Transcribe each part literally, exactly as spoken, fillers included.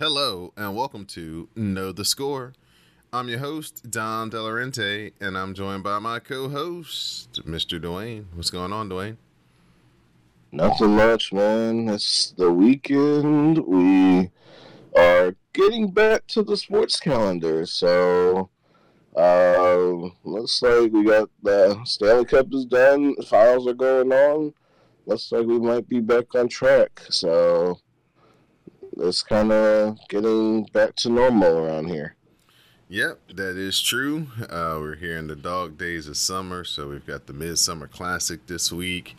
Hello and welcome to Know the Score. I'm your host, Don DelaRente, and I'm joined by my co-host, Mister Dwayne. What's going on, Dwayne? Nothing much, man. It's the weekend. We are getting back to the sports calendar. So, uh, looks like we got the Stanley Cup is done. Finals are going on. Looks like we might be back on track. So it's kind of getting back to normal around here. Yep, that is true. Uh, we're here in the dog days of summer, so we've got the Midsummer Classic this week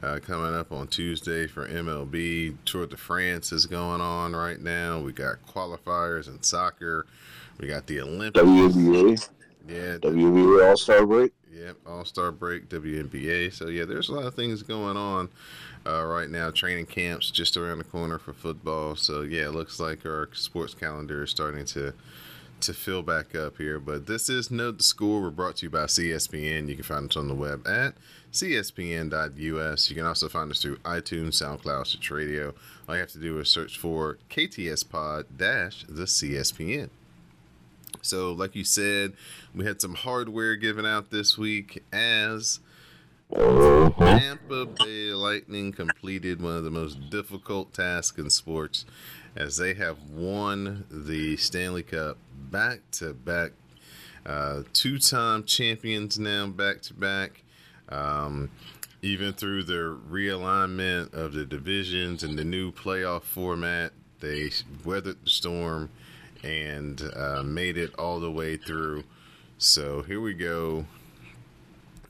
uh, coming up on Tuesday for M L B. Tour de France is going on right now. We got qualifiers in soccer. We got the Olympics. W N B A. Yeah. W N B A All-Star break. Yep, All-Star break, W N B A. So, yeah, there's a lot of things going on uh, right now. Training camps just around the corner for football. So, yeah, it looks like our sports calendar is starting to to fill back up here. But this is Know the Score. We're brought to you by C S P N. You can find us on the web at C S P N dot U S. You can also find us through iTunes, SoundCloud, Stitch Radio. All you have to do is search for K T S Pod dash the C S P N. So, like you said, we had some hardware given out this week as Tampa Bay Lightning completed one of the most difficult tasks in sports as they have won the Stanley Cup back-to-back, uh, two-time champions now back-to-back, um, even through the realignment of the divisions and the new playoff format, they weathered the storm and uh, made it all the way through. So here we go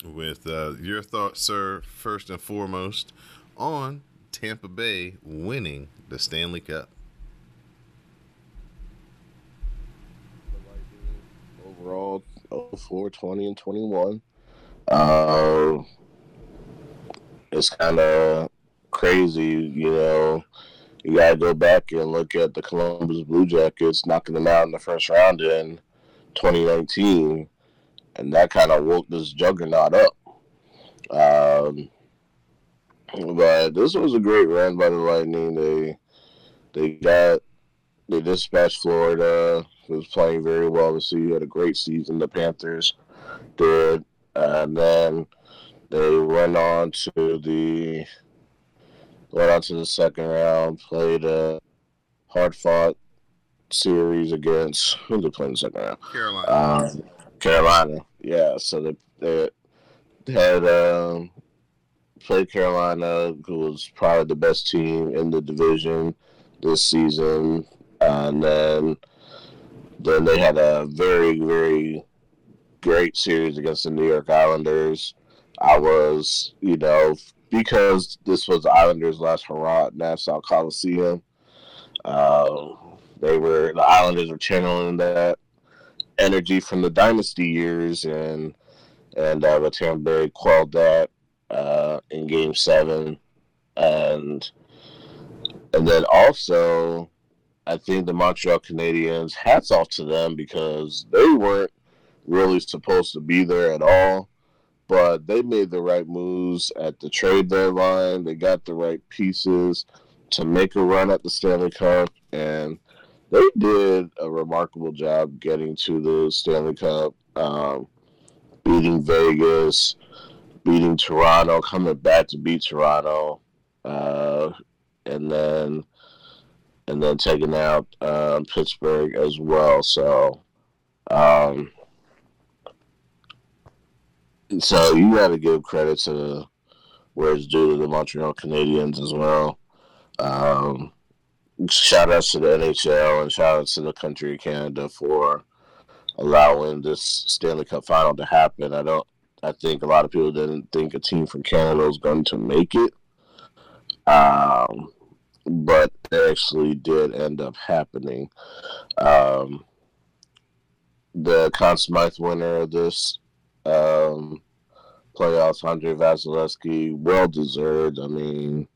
with uh, your thoughts, sir, first and foremost, on Tampa Bay winning the Stanley Cup. Overall, oh four, twenty, and twenty-one. Uh, it's kind of crazy, you know. You got to go back and look at the Columbus Blue Jackets knocking them out in the first round in twenty nineteen, and that kind of woke this juggernaut up. Um, but this was a great run by the Lightning. They they got they dispatched Florida, who was playing very well this year. Had a great season. The Panthers did, and then they went on to the. Went out to the second round, played a hard-fought series against who they played in the second round? Carolina. Um, Carolina, yeah. So they, they, they had um, played Carolina, who was probably the best team in the division this season, and then then they had a very, very great series against the New York Islanders. I was, you know. Because this was the Islanders' last hurrah at Nassau Coliseum, uh, they were the Islanders were channeling that energy from the dynasty years, and and uh, but Tampa Bay quelled that uh, in Game Seven, and and then also I think the Montreal Canadiens, hats off to them because they weren't really supposed to be there at all. But they made the right moves at the trade deadline. They got the right pieces to make a run at the Stanley Cup. And they did a remarkable job getting to the Stanley Cup, um, beating Vegas, beating Toronto, coming back to beat Toronto, uh, and then and then taking out uh, Pittsburgh as well. So... Um, So you got to give credit to where it's due to the Montreal Canadiens as well. Um, shout out to the N H L and shout out to the country of Canada for allowing this Stanley Cup final to happen. I don't. I think a lot of people didn't think a team from Canada was going to make it. Um, but it actually did end up happening. Um, the Conn Smythe winner of this um, playoffs, Andrei Vasilevskiy, well-deserved. I mean,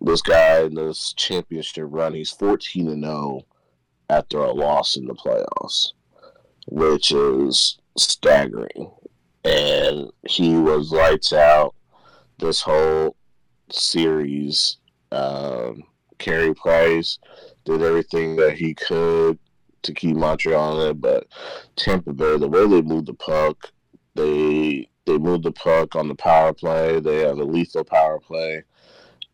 this guy in this championship run, he's fourteen and oh after a loss in the playoffs, which is staggering. And he was lights out this whole series. Um, Carey Price did everything that he could to keep Montreal in it, but Tampa Bay, the way they moved the puck, they they moved the puck on the power play. They have a lethal power play.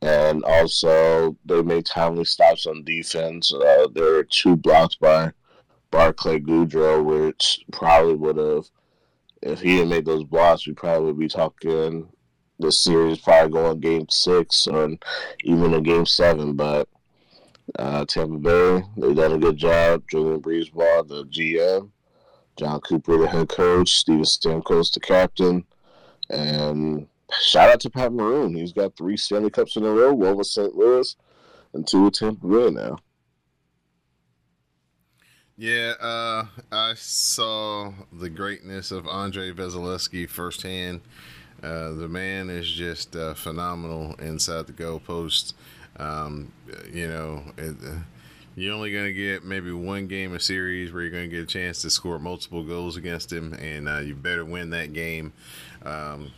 And also, they made timely stops on defense. Uh, there were two blocks by Barclay Goodrow, which probably would have, if he didn't make those blocks, we probably would be talking the series probably going game six or even a game seven. But uh, Tampa Bay, they've done a good job. Julian Breesbaugh, the G M, John Cooper, the head coach, Steven Stamkos, the captain, and shout out to Pat Maroon. He's got three Stanley Cups in a row, one with Saint Louis and two with Tampa Bay now. Yeah, uh, I saw the greatness of Andrei Vasilevskiy firsthand. Uh, the man is just uh, phenomenal inside the goalpost. Um, you know, it, uh, you're only going to get maybe one game a series where you're going to get a chance to score multiple goals against him, and uh, you better win that game. Um,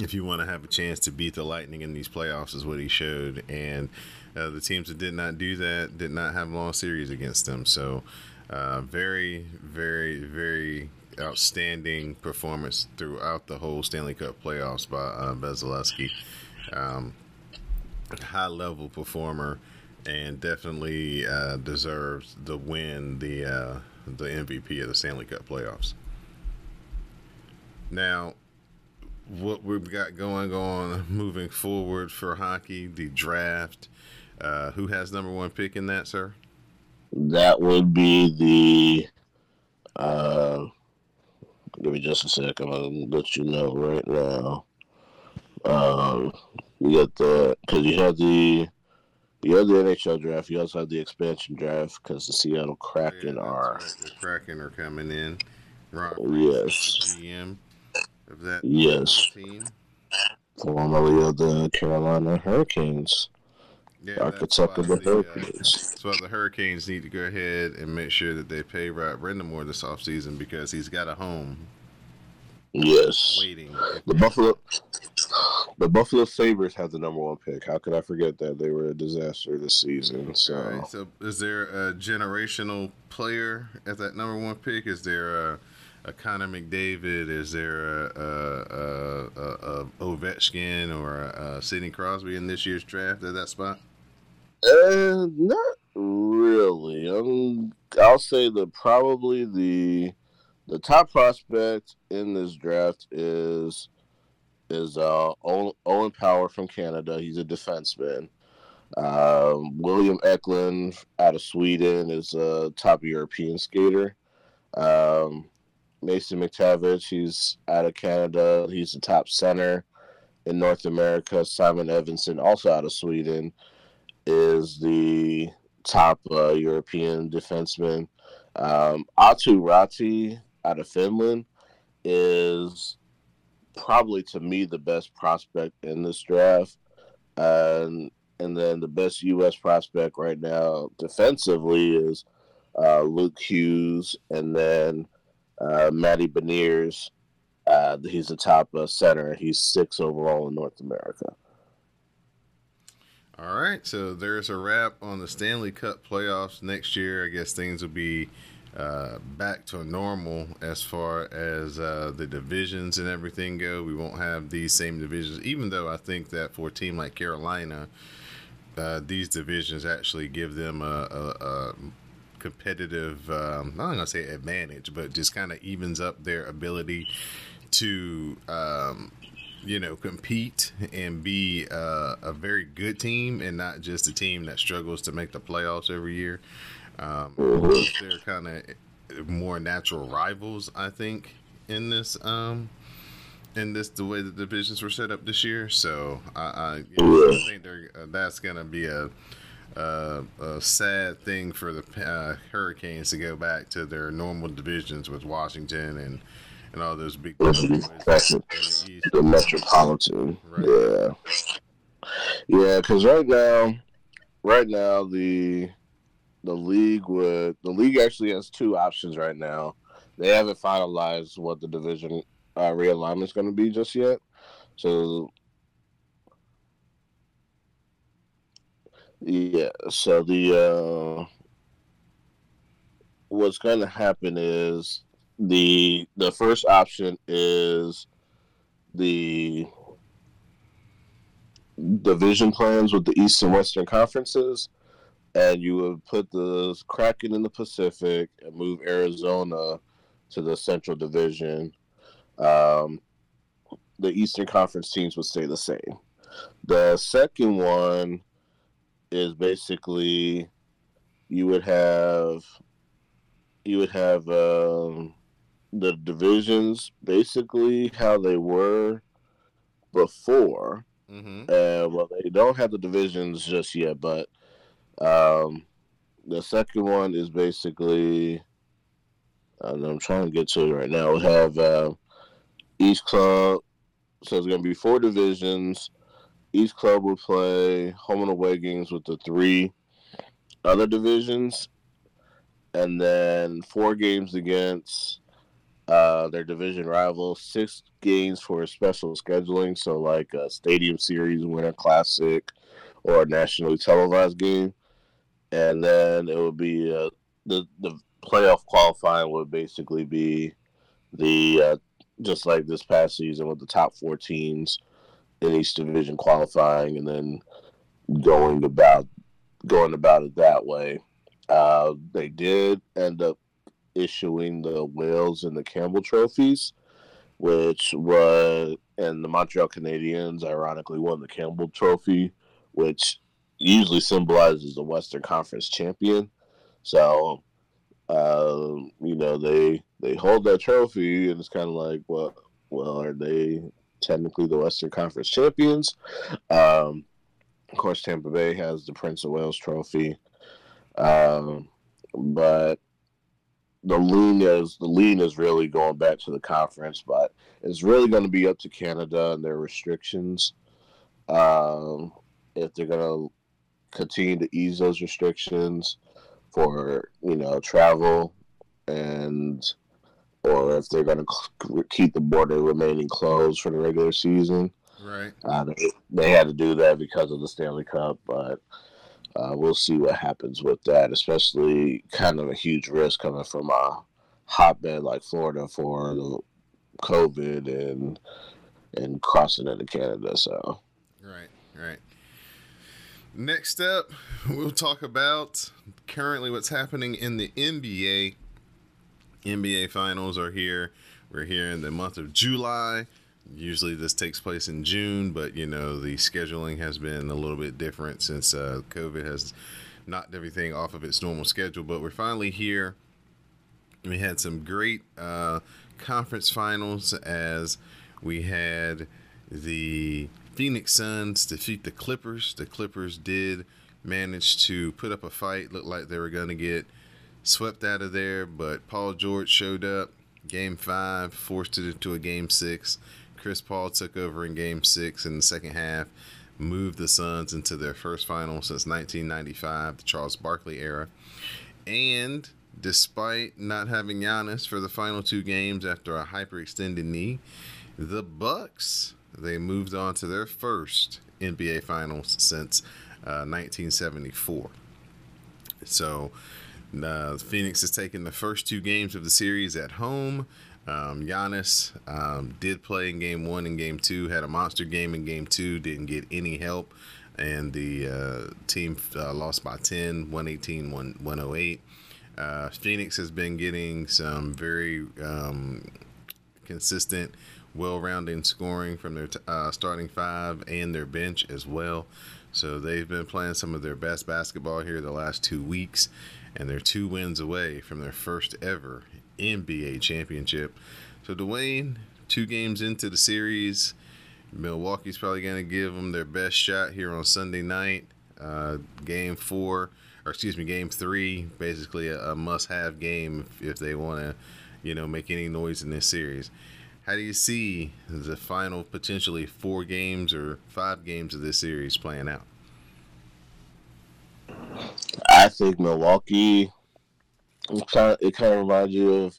if you want to have a chance to beat the Lightning in these playoffs is what he showed. And Uh, the teams that did not do that did not have long series against them. So uh, very, very, very outstanding performance throughout the whole Stanley Cup playoffs by uh, Vasilevskiy. Um, high-level performer and definitely uh, deserves to win the, uh, the M V P of the Stanley Cup playoffs. Now, what we've got going on moving forward for hockey, the draft. Uh, who has number one pick in that, sir? That would be the, uh, give me just a second, I'll let you know right now. Um, you got the, because you have the, you have the N H L draft, you also have the expansion draft, because the Seattle Kraken yeah, are. Right. The Kraken are coming in. Rob yes. G M of that yes. team. Formerly of the Carolina Hurricanes. Yeah, that's why, the, the, uh, that's why the Hurricanes need to go ahead and make sure that they pay Rod Brindamore this offseason because he's got a home. Yes. Waiting. The Buffalo the Buffalo Sabres have the number one pick. How could I forget that? They were a disaster this season. So, all right, so is there a generational player at that number one pick? Is there a, a Connor McDavid? Is there a, a, a, a Ovechkin or a, a Sidney Crosby in this year's draft at that spot? Uh, not really. Um, I'll say that probably the the top prospect in this draft is is uh, Owen Power from Canada. He's a defenseman. Um, William Eklund out of Sweden is a top European skater. Um, Mason McTavish, he's out of Canada. He's the top center in North America. Simon Evansson, also out of Sweden, is the top uh, European defenseman. Um, Atu Raati out of Finland is probably, to me, the best prospect in this draft. Um, and then the best U S prospect right now defensively is uh, Luke Hughes and then uh, Matty Beniers. Uh, he's the top uh, center. He's sixth overall in North America. All right, so there's a wrap on the Stanley Cup playoffs next year. I guess things will be uh, back to normal as far as uh, the divisions and everything go. We won't have these same divisions, even though I think that for a team like Carolina, uh, these divisions actually give them a, a, a competitive, um, I'm not going to say advantage, but just kind of evens up their ability to um, – you know, compete and be uh, a very good team and not just a team that struggles to make the playoffs every year. Um, they're kind of more natural rivals, I think, in this um, in this the way the divisions were set up this year. So I, I, I think they're, uh, that's going to be a, a, a sad thing for the uh, Hurricanes to go back to their normal divisions with Washington and, and all those big divisions. The, the Metropolitan. Right. Yeah. Yeah, because right now, right now the the league would the league actually has two options right now. They haven't finalized what the division uh, realignment is going to be just yet. So, yeah. So the uh, what's going to happen is the the first option is the division plans with the East and Western conferences, and you would put the Kraken in the Pacific and move Arizona to the Central Division. Um, the Eastern Conference teams would stay the same. The second one is basically you would have you would have um, the divisions basically how they were before. Mm-hmm. Uh, well, they don't have the divisions just yet, but um, the second one is basically. And I'm trying to get to it right now. We have uh, each club, so it's going to be four divisions. Each club will play home and away games with the three other divisions, and then four games against uh, their division rivals. Six games for special scheduling, so like a Stadium Series, Winter Classic, or a nationally televised game, and then it would be uh, the the. Playoff qualifying would basically be the uh, just like this past season with the top four teams in each division qualifying, and then going about going about it that way. Uh, they did end up issuing the Wales and the Campbell trophies, which was and the Montreal Canadiens ironically won the Campbell trophy, which usually symbolizes the Western Conference champion. So. Uh, you know, they they hold that trophy, and it's kind of like, well, well, are they technically the Western Conference champions? Um, of course, Tampa Bay has the Prince of Wales trophy, um, but the lean is the lean is really going back to the conference, but it's really going to be up to Canada and their restrictions um, if they're going to continue to ease those restrictions. For, you know, travel and or if they're going to keep the border remaining closed for the regular season. Right. Uh, they, they had to do that because of the Stanley Cup, but uh, we'll see what happens with that, especially kind of a huge risk coming from a hotbed like Florida for the COVID and, and crossing into Canada. So. Right, right. Next up, we'll talk about currently what's happening in the N B A. N B A finals are here. We're here in the month of July. Usually this takes place in June, but, you know, the scheduling has been a little bit different since uh, COVID has knocked everything off of its normal schedule. But we're finally here. We had some great uh, conference finals as we had the Phoenix Suns defeat the Clippers. The Clippers did manage to put up a fight. Looked like they were going to get swept out of there, but Paul George showed up. Game five, forced it into a game six. Chris Paul took over in game six in the second half, moved the Suns into their first final since nineteen ninety-five, the Charles Barkley era. And despite not having Giannis for the final two games after a hyperextended knee, the Bucks... They moved on to their first N B A Finals since uh, nineteen seventy-four. So, uh, Phoenix has taken the first two games of the series at home. Um, Giannis um, did play in Game one and Game two, had a monster game in Game two, didn't get any help, and the uh, team uh, lost by ten, one eighteen to one oh eight. Uh, Phoenix has been getting some very um, consistent well-rounded scoring from their uh, starting five and their bench as well. So they've been playing some of their best basketball here the last two weeks, and they're two wins away from their first ever N B A championship. So, Dwayne, two games into the series. Milwaukee's probably going to give them their best shot here on Sunday night. Uh, game four, or excuse me, game three, basically a, a must-have game if, if they want to, you know, make any noise in this series. How do you see the final potentially four games or five games of this series playing out? I think Milwaukee, it kind of reminds you of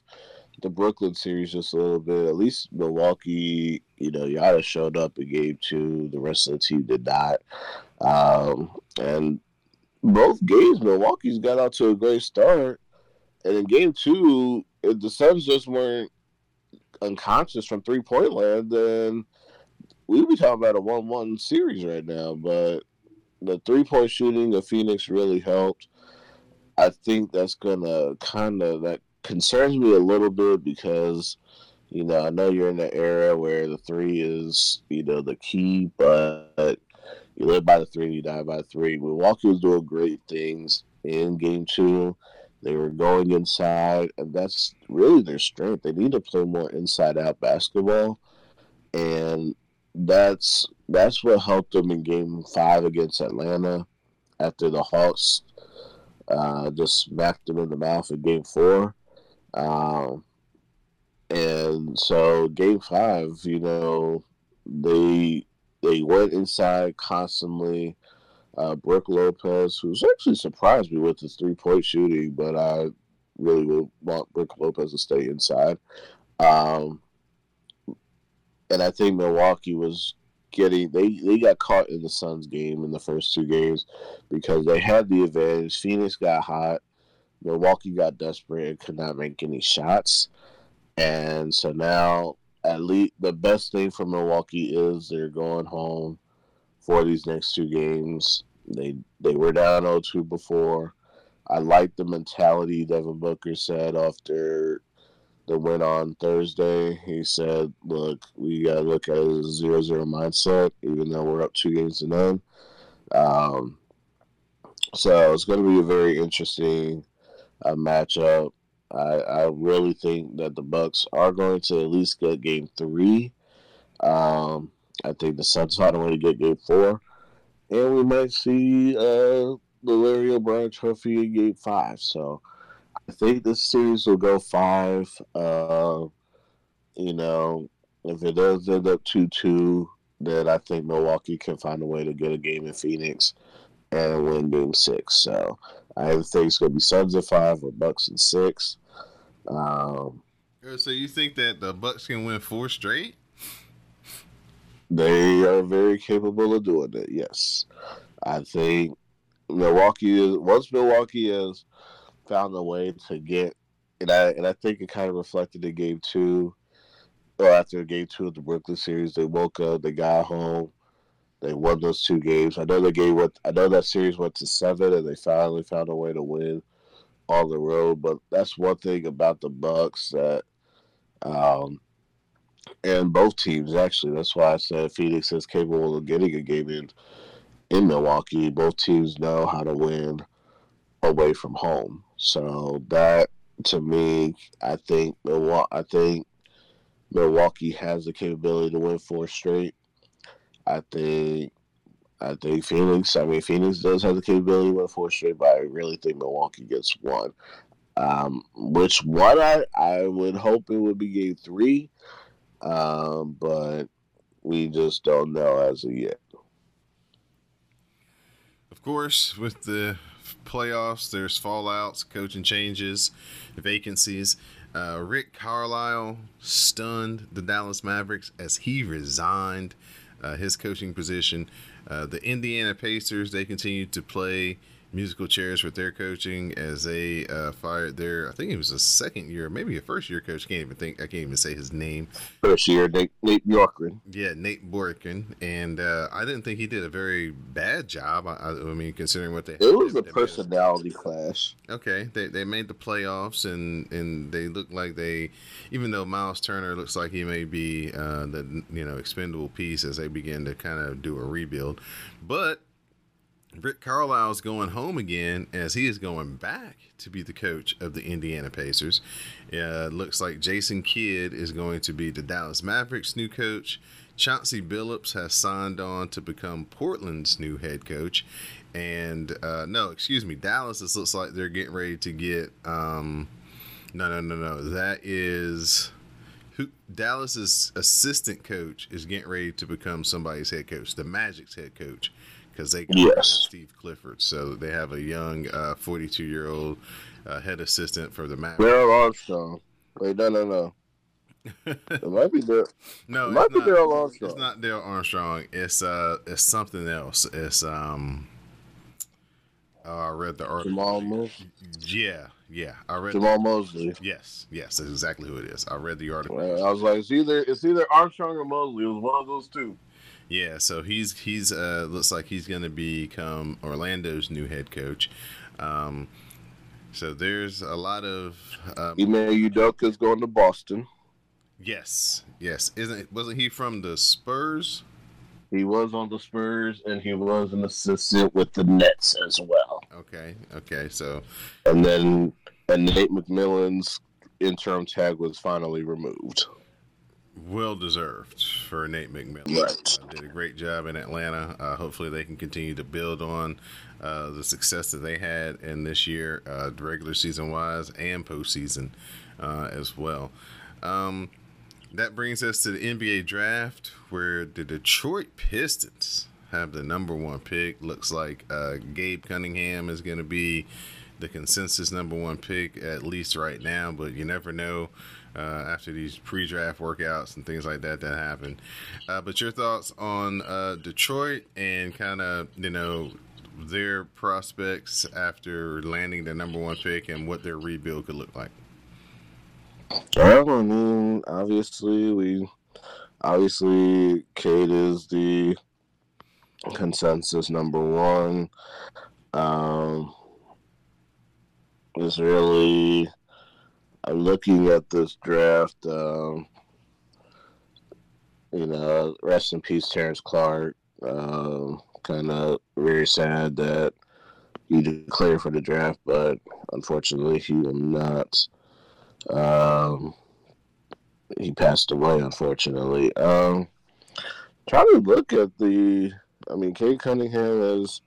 the Brooklyn series just a little bit. At least Milwaukee, you know, Giannis showed up in game two. The rest of the team did not. Um, and both games, Milwaukee's got out to a great start. And in game two, if the Suns just weren't unconscious from three-point land, then we'd be talking about a one one series right now. But the three-point shooting of Phoenix really helped. I think that's going to kind of – that concerns me a little bit because, you know, I know you're in an era where the three is, you know, the key, but you live by the three and you die by the three. Milwaukee was doing great things in game two. They were going inside, and that's really their strength. They need to play more inside-out basketball, and that's that's what helped them in game five against Atlanta after the Hawks uh, just smacked them in the mouth in game four. Um, and so game five, you know, they they went inside constantly. Uh, Brooke Lopez, who's actually surprised me with his three-point shooting, but I really would want Brooke Lopez to stay inside. Um, and I think Milwaukee was getting – they they got caught in the Suns game in the first two games because they had the advantage. Phoenix got hot. Milwaukee got desperate and could not make any shots. And so now at least the best thing for Milwaukee is they're going home for these next two games. They they were down oh two before. I like the mentality Devin Booker said after the win on Thursday. He said, look, we got to look at a zero-zero mindset, even though we're up two games to none. Um, so it's going to be a very interesting uh, matchup. I, I really think that the Bucks are going to at least get game three. Um I think the Suns are going to get game four. And we might see uh, the Larry O'Brien trophy in game five. So I think this series will go five. Uh, you know, if it does end up two two, then I think Milwaukee can find a way to get a game in Phoenix and win game six. So I think it's going to be Suns in five or Bucks in six. Um, so you think that the Bucks can win four straight? They are very capable of doing it, yes. I think Milwaukee is, once Milwaukee has found a way to get, and I and I think it kind of reflected in game two, or after game two of the Brooklyn series, they woke up, they got home, they won those two games. I know the game went, I know that series went to seven, and they finally found a way to win on the road. But that's one thing about the Bucks that, um, and both teams, actually. That's why I said Phoenix is capable of getting a game in in Milwaukee. Both teams know how to win away from home. So that, to me, I think I think Milwaukee has the capability to win four straight. I think I think Phoenix, I mean, Phoenix does have the capability to win four straight, but I really think Milwaukee gets one. Um, which one, I, I would hope it would be game three. Um, but we just don't know as of yet. Of course, with the playoffs, there's fallouts, coaching changes, vacancies. Uh, Rick Carlisle stunned the Dallas Mavericks as he resigned uh, his coaching position. Uh, the Indiana Pacers, they continue to play musical chairs with their coaching as they uh, fired their, I think it was a second year, maybe a first year coach. Can't even think. I can't even say his name. First year, Nate, Nate Bjorkgren. Yeah, Nate Bjorkgren, and uh, I didn't think he did a very bad job. I, I mean, considering what they it had, was a personality clash. Okay, they they made the playoffs, and, and they look like they, even though Miles Turner looks like he may be uh, the you know expendable piece as they begin to kind of do a rebuild, but Rick Carlisle is going home again as he is going back to be the coach of the Indiana Pacers. Uh, looks like Jason Kidd is going to be the Dallas Mavericks' new coach. Chauncey Billups has signed on to become Portland's new head coach. And, uh, no, excuse me, Dallas, this looks like they're getting ready to get um, – no, no, no, no. That is – Who, Dallas's assistant coach is getting ready to become somebody's head coach, the Magic's head coach, because they got yes. Steve Clifford. So they have a young uh, forty-two-year-old uh, head assistant for the Mavericks. Darryl Armstrong. Wait, no, no, no. It might be Darryl. No, it might be Darryl Armstrong. It's not Darryl Armstrong. It's uh, it's something else. It's um. Uh, I read the article. Jamal Mosley. Yeah, yeah. I read Jamal Mosley. Yes, yes, that's exactly who it is. I read the article. Well, I was like, it's either it's either Armstrong or Mosley. It was one of those two. Yeah, so he's he's uh, looks like he's going to become Orlando's new head coach. Um, so there's a lot of. Um, Ime Udoka's going to Boston. Yes, yes. Isn't wasn't he from the Spurs? He was on the Spurs, and he was an assistant with the Nets as well. Okay, okay, so... And then and Nate McMillan's interim tag was finally removed. Well-deserved for Nate McMillan. Right. Uh, did a great job in Atlanta. Uh, hopefully they can continue to build on uh, the success that they had in this year, uh, regular season-wise and postseason uh, as well. Um That brings us to the N B A draft, where the Detroit Pistons have the number one pick. Looks like uh, Gabe Cunningham is going to be the consensus number one pick, at least right now. But you never know uh, after these pre-draft workouts and things like that that happen. Uh, but your thoughts on uh, Detroit and kind of, you know, their prospects after landing the number one pick and what their rebuild could look like? Well, I mean, obviously, we obviously Cade is the consensus number one. Um, it's really I'm looking at this draft. Um, you know, rest in peace, Terrence Clark. Um, kind of very sad that he declared for the draft, but unfortunately, he will not. Um, he passed away, unfortunately. Um, trying to look at the, I mean, Cade Cunningham is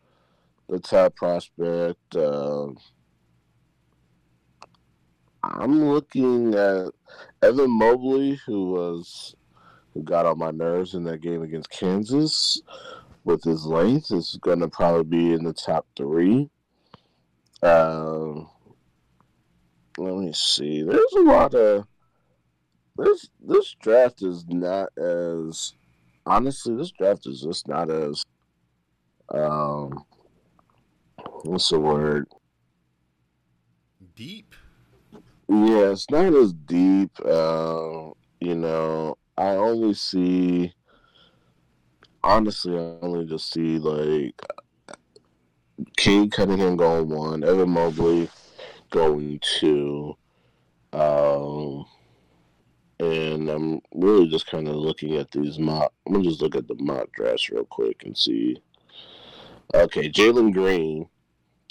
the top prospect. Uh, I'm looking at Evan Mobley, who was who got on my nerves in that game against Kansas with his length. Is going to probably be in the top three. Um. Uh, Let me see. There's a lot of this. This draft is not as honestly. This draft is just not as um. What's the word? Deep. Yeah, it's not as deep. Uh, you know, I only see. Honestly, I only just see like Cade Cunningham going one, Evan Mobley going to, um, and I'm really just kind of looking at these mock. I'm gonna just look at the mock drafts real quick and see. Okay, Jalen Green,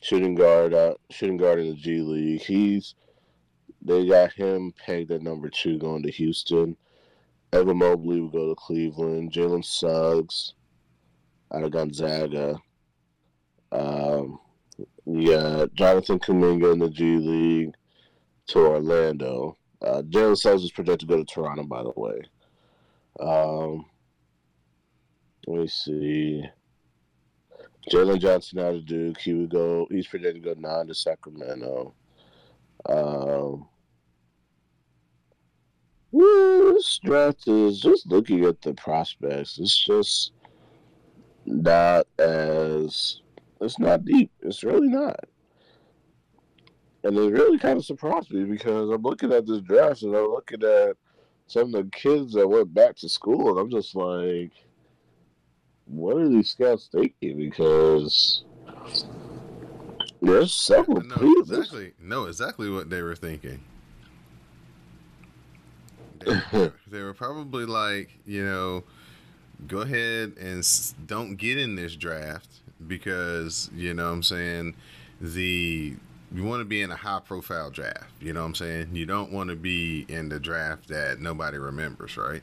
shooting guard, uh, shooting guard in the G League. He's they got him pegged at number two, going to Houston. Evan Mobley will go to Cleveland. Jaylen Suggs out of Gonzaga. Um. Yeah, Jonathan Kuminga in the G League to Orlando. Uh, Jalen Suggs is projected to go to Toronto, by the way. Um, let me see. Jalen Johnson out of Duke. He would go. He's projected to go nine to Sacramento. Um, yeah, this draft is just looking at the prospects. It's just not as. It's not deep. It's really not. And it really kind of surprised me because I'm looking at this draft and I'm looking at some of the kids that went back to school and I'm just like, what are these scouts thinking? Because there's several no, people. Exactly, no, exactly what they were thinking. They were, they were probably like, you know, go ahead and don't get in this draft because, you know what I'm saying, the you want to be in a high-profile draft. You know what I'm saying? You don't want to be in the draft that nobody remembers, right?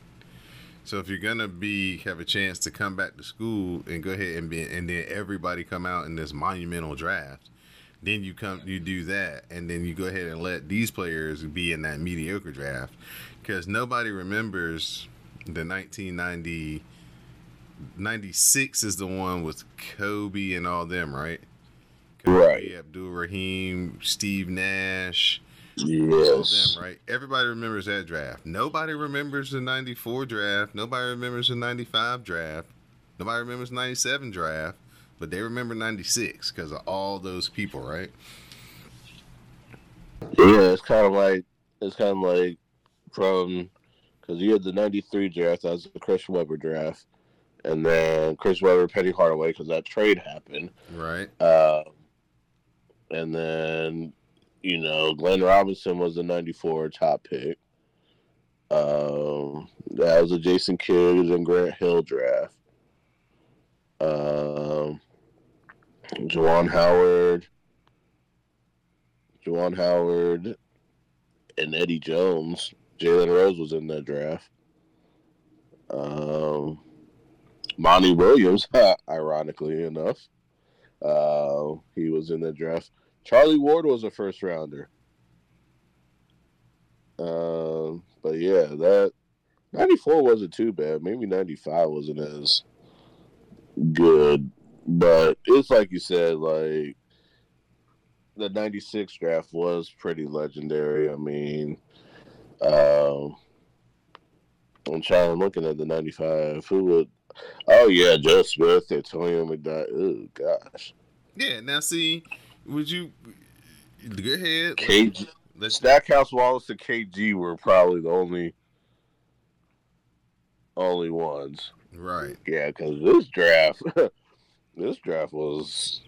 So if you're going to be have a chance to come back to school and go ahead and be, and then everybody come out in this monumental draft, then you come you do that, and then you go ahead and let these players be in that mediocre draft, because nobody remembers the nineteen ninety ninety-six is the one with Kobe and all them, right? Kobe, right. Abdul Rahim, Steve Nash. Yes. Them, right? Everybody remembers that draft. Nobody remembers the ninety-four draft. Nobody remembers the ninety-five draft. Nobody remembers the ninety-seven draft. But they remember ninety-six because of all those people, right? Yeah, it's kind of like, it's kind of like from, because you had the ninety-three draft, that was the Chris Webber draft. And then Chris Webber, Penny Hardaway, because that trade happened. Right. Uh, and then, you know, Glenn Robinson was the ninety-four top pick. Um, that was a Jason Kidd and Grant Hill draft. Um, Juwan Howard, Juwan Howard, and Eddie Jones. Jalen Rose was in that draft. Um, Monty Williams, ironically enough, uh, he was in that draft. Charlie Ward was a first rounder. Um, but yeah, that ninety-four wasn't too bad. Maybe ninety-five wasn't as good, but it's like you said, like the ninety-six draft was pretty legendary. I mean, um, I'm trying to looking at the ninety-five. Who would? Oh yeah, Joe Smith, Antonio McDonough. Oh gosh. Yeah. Now see, would you go ahead? K G, let's, Stackhouse, Wallace, and K G were probably the only only ones. Right. Yeah, because this draft, this draft was,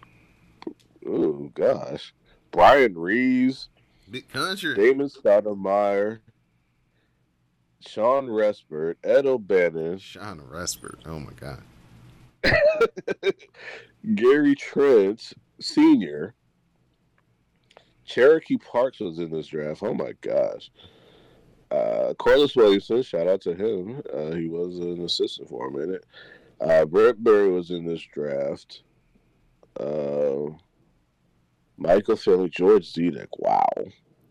oh gosh, Brian Reeves, Big Country, Damon Stoudemire, Sean Respert, Ed O'Bannon, Sean Respert, oh my god, Gary Trent Senior, Cherokee Parks was in this draft. Oh my gosh. Uh, Corliss Williamson, shout out to him. Uh, he was an assistant for a minute. Uh, Brett Berry was in this draft. Uh, Michael Finley, George Zedek. Wow.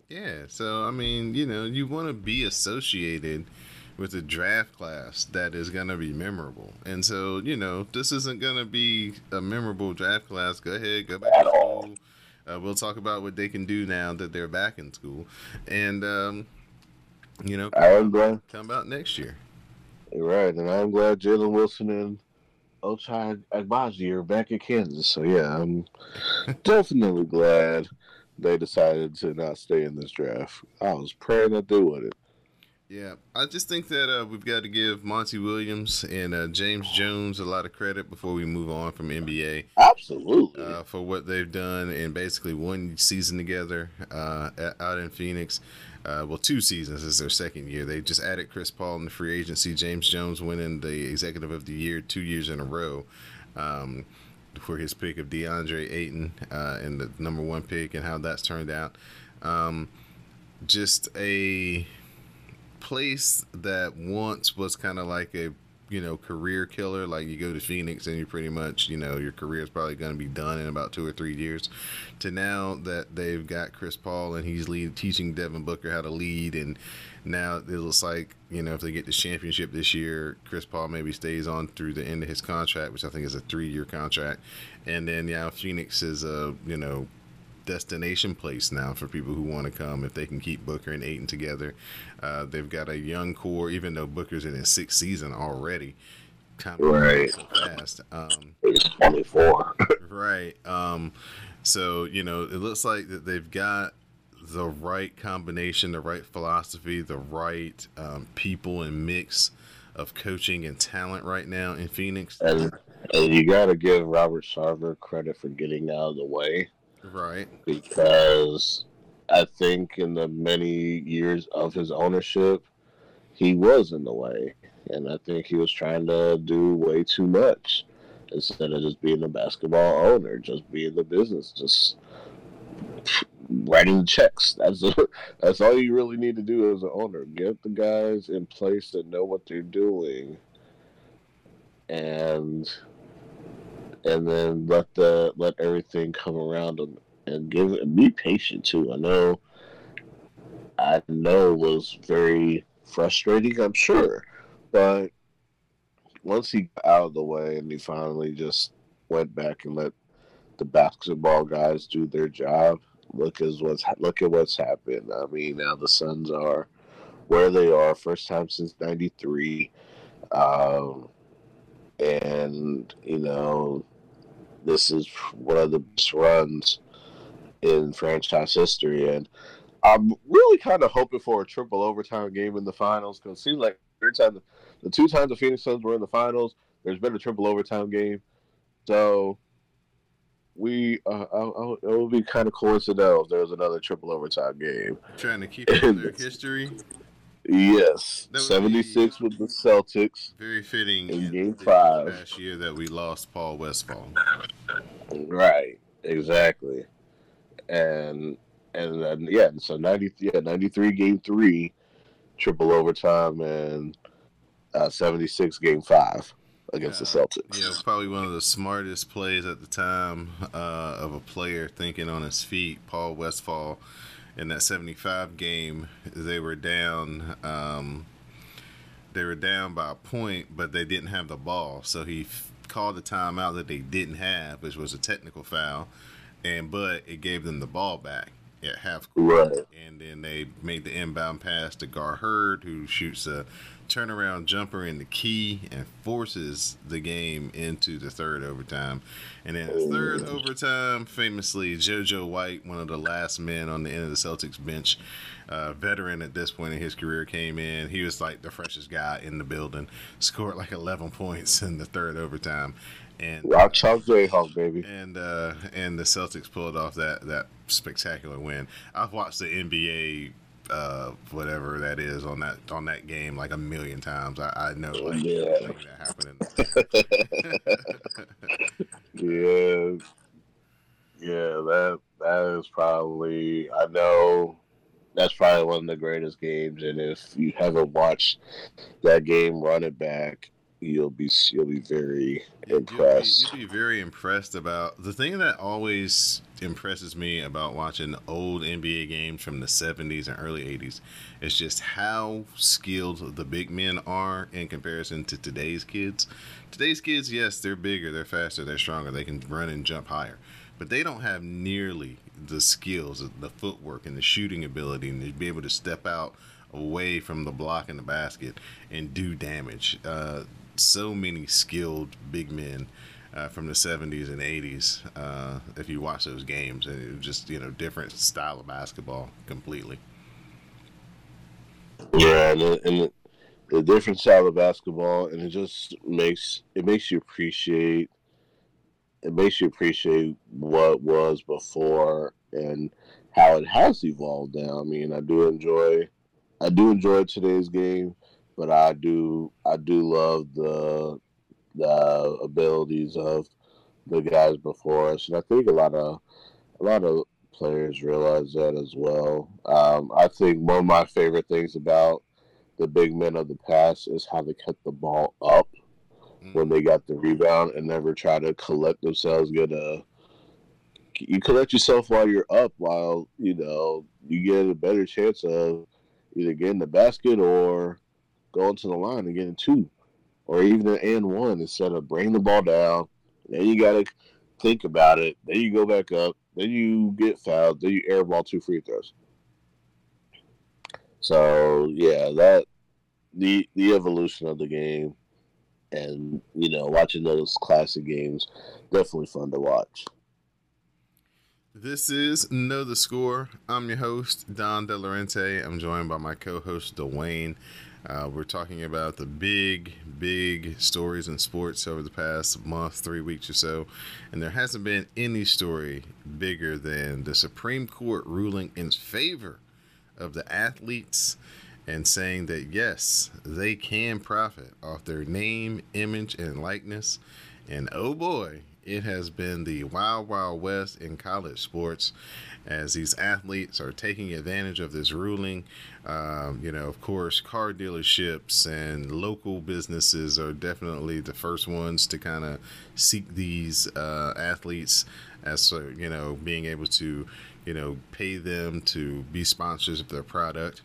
Yeah, so, I mean, you know, you want to be associated with a draft class that is going to be memorable. And so, you know, this isn't going to be a memorable draft class. Go ahead, go back to school. Uh, we'll talk about what they can do now that they're back in school. And, um, you know, come out, come out next year. Right, and I'm glad Jalen Wilson and Ochai Agbaji are back in Kansas. So, yeah, I'm definitely glad they decided to not stay in this draft. I was praying that they wouldn't. Yeah, I just think that uh, we've got to give Monty Williams and uh, James Jones a lot of credit before we move on from N B A. Absolutely. Uh, for what they've done in basically one season together uh, out in Phoenix. Uh, well, two seasons is their second year. They just added Chris Paul in the free agency. James Jones winning the Executive of the Year two years in a row um, for his pick of DeAndre Ayton uh, and the number one pick and how that's turned out. Um, just a place that once was kind of like a, you know, career killer. Like you go to Phoenix and you pretty much, you know, your career is probably going to be done in about two or three years. To now that they've got Chris Paul and he's lead, teaching Devin Booker how to lead, and now it looks like, you know, if they get the championship this year, Chris Paul maybe stays on through the end of his contract, which I think is a three-year contract. And then yeah, Phoenix is a, you know, destination place now for people who want to come if they can keep Booker and Ayton together. Uh, they've got a young core, even though Booker's in his sixth season already. Kind of right. So fast. Um, He's twenty-four. Right. Um, so, you know, it looks like that they've got the right combination, the right philosophy, the right um, people and mix of coaching and talent right now in Phoenix. And, and you got to give Robert Sarver credit for getting out of the way. Right. Because I think in the many years of his ownership, he was in the way. And I think he was trying to do way too much. instead of just being a basketball owner, just being the business, just writing checks. That's a, that's all you really need to do as an owner. Get the guys in place that know what they're doing, and and then let the let everything come around them, and give and be patient too. I know, I know, it was very frustrating, I'm sure, but once he got out of the way and he finally just went back and let the basketball guys do their job. Look at what's look at what's happened. I mean, now the Suns are where they are, first time since ninety-three, um, and you know, this is one of the best runs in franchise history. And I'm really kind of hoping for a triple overtime game in the finals, because it seems like every time the, the two times the Phoenix Suns were in the finals, there's been a triple overtime game. So we, uh, I'll, I'll, it would be kind of coincidental if there was another triple overtime game. Trying to keep in their history. Yes, seventy-six with the Celtics. Very fitting in Game Five last year that we lost Paul Westphal. Right, exactly, and and uh, yeah, so ninety, yeah, ninety-three Game Three, triple overtime, and uh, seventy-six Game Five. Against uh, the Celtics. Yeah, probably one of the smartest plays at the time uh, of a player thinking on his feet. Paul Westphal in that seventy-five game, they were down. Um, they were down by a point, but they didn't have the ball, so he f- called a timeout that they didn't have, which was a technical foul, and but it gave them the ball back at half court, right. And then they made the inbound pass to Gar Hurd, who shoots a turnaround jumper in the key and forces the game into the third overtime. And then the third overtime, famously, JoJo White, one of the last men on the end of the Celtics bench, uh, veteran at this point in his career, came in. He was like the freshest guy in the building, scored like eleven points in the third overtime. And Rock Chalk Jayhawk, baby. And uh, and the Celtics pulled off that, that spectacular win. I've watched the N B A Uh, whatever that is on that on that game like a million times. I, I know like, yeah. like that happening. yeah, yeah. That that is probably I know that's probably one of the greatest games. And if you haven't watched that game, run it back. You'll be you'll be very impressed. You'll be, you'll be very impressed about the thing that always impresses me about watching old N B A games from the seventies and early eighties. It's just how skilled the big men are in comparison to today's kids. Today's kids, yes, they're bigger, they're faster, they're stronger, they can run and jump higher, but they don't have nearly the skills, the footwork, and the shooting ability, and to be able to step out away from the block and the basket and do damage. Uh, so many skilled big men uh, from the seventies and eighties uh, if you watch those games, and it was just, you know, different style of basketball completely. Yeah, and the, and the, the different style of basketball, and it just makes it makes you appreciate it makes you appreciate what was before and how it has evolved now. I mean, I do enjoy I do enjoy today's game, but I do I do love the the abilities of the guys before us, and I think a lot of a lot of players realize that as well. Um, I think one of my favorite things about the big men of the past is how they kept the ball up mm. when they got the rebound and never try to collect themselves. Get a you collect yourself while you're up, while you know you get a better chance of either getting the basket or going to the line and getting two, or even an and one instead of bringing the ball down. Then you got to think about it. Then you go back up. Then you get fouled. Then you airball two free throws. So yeah, that the the evolution of the game, and you know, watching those classic games, definitely fun to watch. This is Know the Score. I'm your host, Don DeLaurente. I'm joined by my co-host, Dwayne. Uh, we're talking about the big, big stories in sports over the past month, three weeks or so. And there hasn't been any story bigger than the Supreme Court ruling in favor of the athletes and saying that, yes, they can profit off their name, image, and likeness. And oh boy, it has been the wild, wild west in college sports as these athletes are taking advantage of this ruling. Um, you know, of course, car dealerships and local businesses are definitely the first ones to kind of seek these uh, athletes as, so, you know, being able to, you know, pay them to be sponsors of their product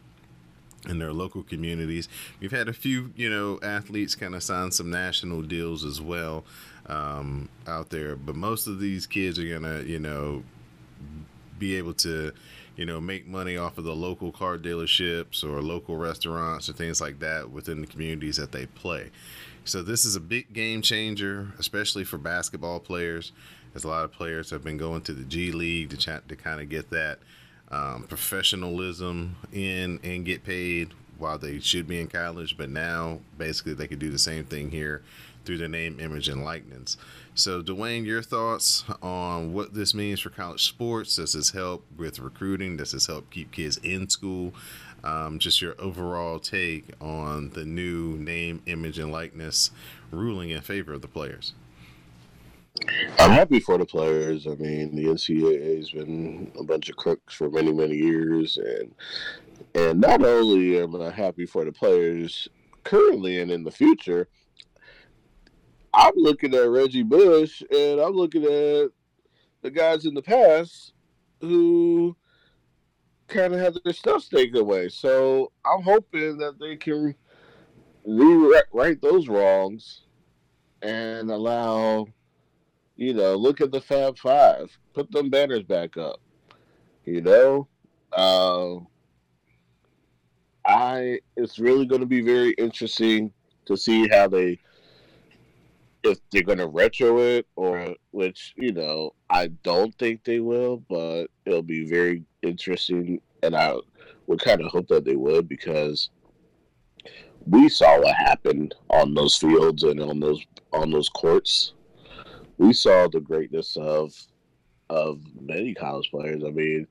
in their local communities. We've had a few, you know, athletes kind of sign some national deals as well um, out there. But most of these kids are going to, you know, be able to, you know, make money off of the local car dealerships or local restaurants or things like that within the communities that they play. So this is a big game changer, especially for basketball players, as a lot of players have been going to the G League to, ch- to kind of get that Um, professionalism in and get paid while they should be in college. But now basically they could do the same thing here through their name, image, and likeness. So Dwayne, your thoughts on what this means for college sports? Does this help with recruiting? Does this help keep kids in school? Um, just your overall take on the new name, image, and likeness ruling in favor of the players. I'm happy for the players. I mean, the N C double A has been a bunch of crooks for many, many years. And and not only am I happy for the players currently and in the future, I'm looking at Reggie Bush and I'm looking at the guys in the past who kind of had their stuff taken away. So I'm hoping that they can rewrite those wrongs and allow... You know, look at the Fab Five. Put them banners back up. You know, uh, I. It's really going to be very interesting to see how they, if they're going to retro it or which you know I don't think they will, but it'll be very interesting, and I would kind of hope that they would because we saw what happened on those fields and on those on those courts. We saw the greatness of of many college players. I mean,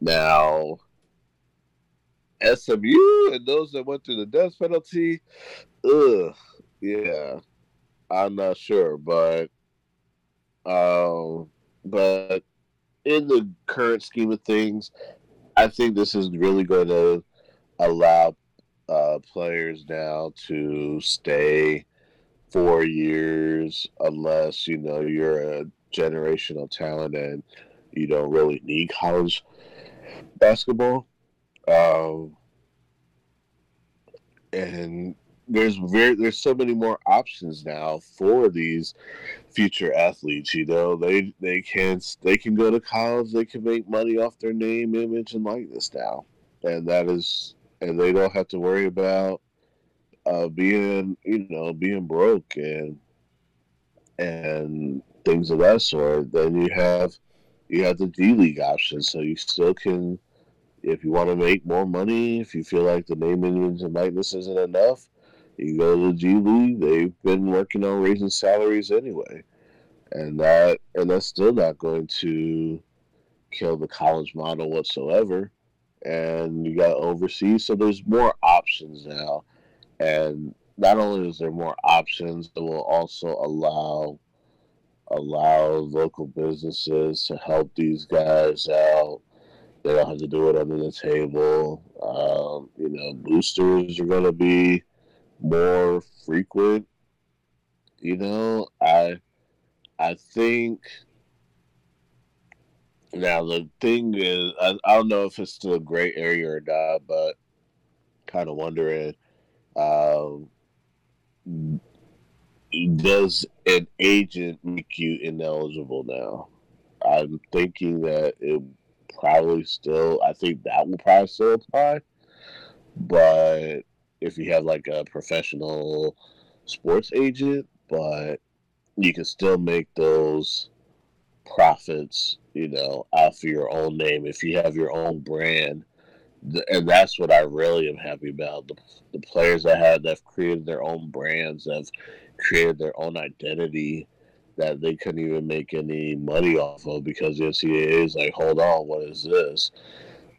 now S M U and those that went through the death penalty, ugh, yeah, I'm not sure, but um, but in the current scheme of things, I think this is really going to allow uh, players now to stay four years, unless you know you're a generational talent and you don't really need college basketball. Um, and there's very there's so many more options now for these future athletes. You know, they they can they can go to college, they can make money off their name, image, and likeness now, and that is and they don't have to worry about Uh, being, you know, being broke and and things of that sort. Then you have you have the D League option, so you still can, if you want to make more money, if you feel like the name, image, and likeness isn't enough, you go to the G League. They've been working on raising salaries anyway, and that and that's still not going to kill the college model whatsoever. And you got overseas, so there's more options now. And not only is there more options, it will also allow allow local businesses to help these guys out. They don't have to do it under the table. Um, you know, boosters are going to be more frequent. You know, I I think now the thing is, I, I don't know if it's still a gray area or not, but kind of wondering. Um, does an agent make you ineligible now? I'm thinking that it probably still, I think that will probably still apply. But if you have like a professional sports agent, but you can still make those profits, you know, out for your own name. If you have your own brand, and that's what I really am happy about. The, the players that have, that have created their own brands, have created their own identity that they couldn't even make any money off of because the N C double A is like, hold on, what is this?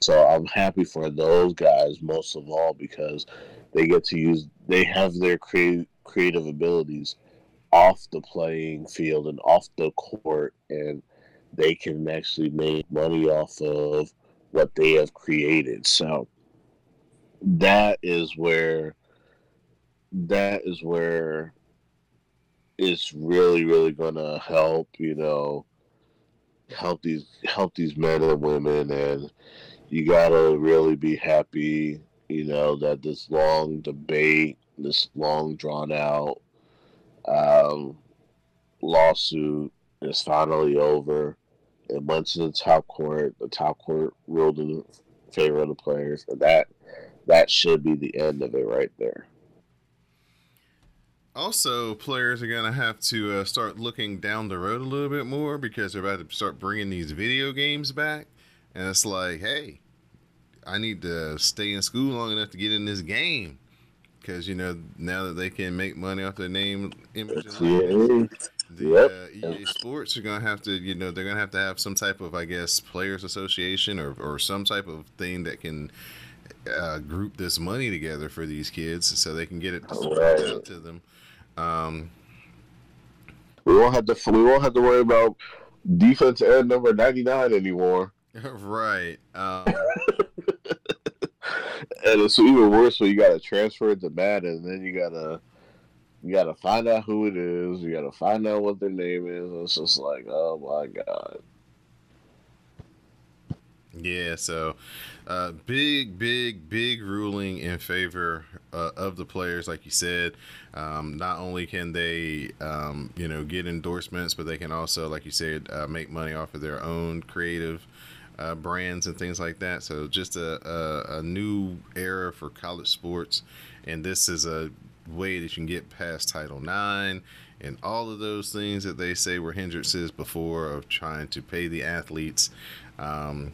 So I'm happy for those guys most of all because they get to use, they have their creative creative abilities off the playing field and off the court, and they can actually make money off of what they have created. So that is where that is where it's really, really going to help, you know, help these help these men and women. And you got to really be happy, you know, that this long debate, this long drawn out um, lawsuit is finally over. It went to the top court. The top court ruled in favor of the players, and that that should be the end of it right there. Also, players are going to have to uh, start looking down the road a little bit more, because they're about to start bringing these video games back. And it's like, hey, I need to stay in school long enough to get in this game. Because, you know, now that they can make money off their name images, the yep. uh, E A Sports are going to have to, you know, they're going to have to have some type of, I guess, players association or, or some type of thing that can uh, group this money together for these kids so they can get it distributed out to them. Um, we won't have to. We won't have to worry about defense and number ninety-nine anymore. Right. Um, and it's even worse when you got to transfer it to Madden, and then you gotta you gotta find out who it is. You gotta find out what their name is. It's just like, oh my god. Yeah. So, uh, big, big, big ruling in favor uh, of the players, like you said. Um, not only can they, um, you know, get endorsements, but they can also, like you said, uh, make money off of their own creative uh, brands and things like that. So, just a, a, a new era for college sports, and this is a way that you can get past Title nine and all of those things that they say were hindrances before of trying to pay the athletes. Um,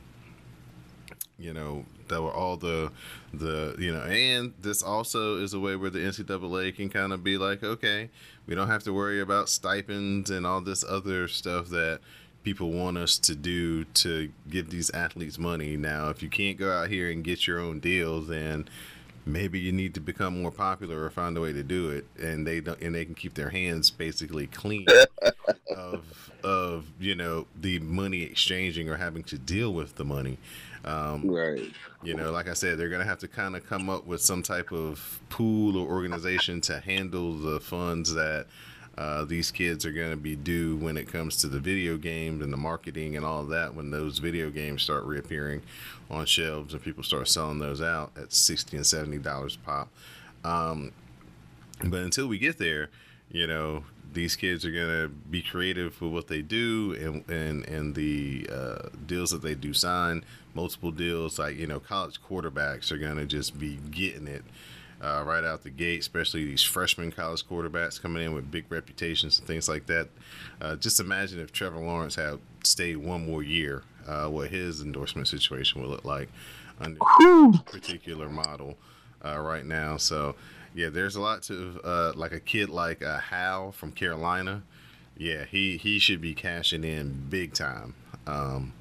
You know, there were all the, the, you know, and this also is a way where the N C double A can kind of be like, okay, we don't have to worry about stipends and all this other stuff that people want us to do to give these athletes money. Now, if you can't go out here and get your own deals, then maybe you need to become more popular or find a way to do it. And they don't, and they can keep their hands basically clean of, of, you know, the money exchanging or having to deal with the money. Um, right. You know, like I said, they're going to have to kind of come up with some type of pool or organization to handle the funds that uh, these kids are going to be due when it comes to the video games and the marketing and all that, when those video games start reappearing on shelves and people start selling those out at sixty dollars and seventy dollars a pop. Um, but until we get there, you know, these kids are going to be creative with what they do and and, and the uh, deals that they do sign, multiple deals. Like, you know, college quarterbacks are going to just be getting it uh, right out the gate, especially these freshman college quarterbacks coming in with big reputations and things like that. Uh, just imagine if Trevor Lawrence had stayed one more year, uh, what his endorsement situation would look like under this particular model uh, right now. So, yeah, there's a lot to, uh, like a kid like uh, Hal from Carolina. Yeah, he, he should be cashing in big time. Um,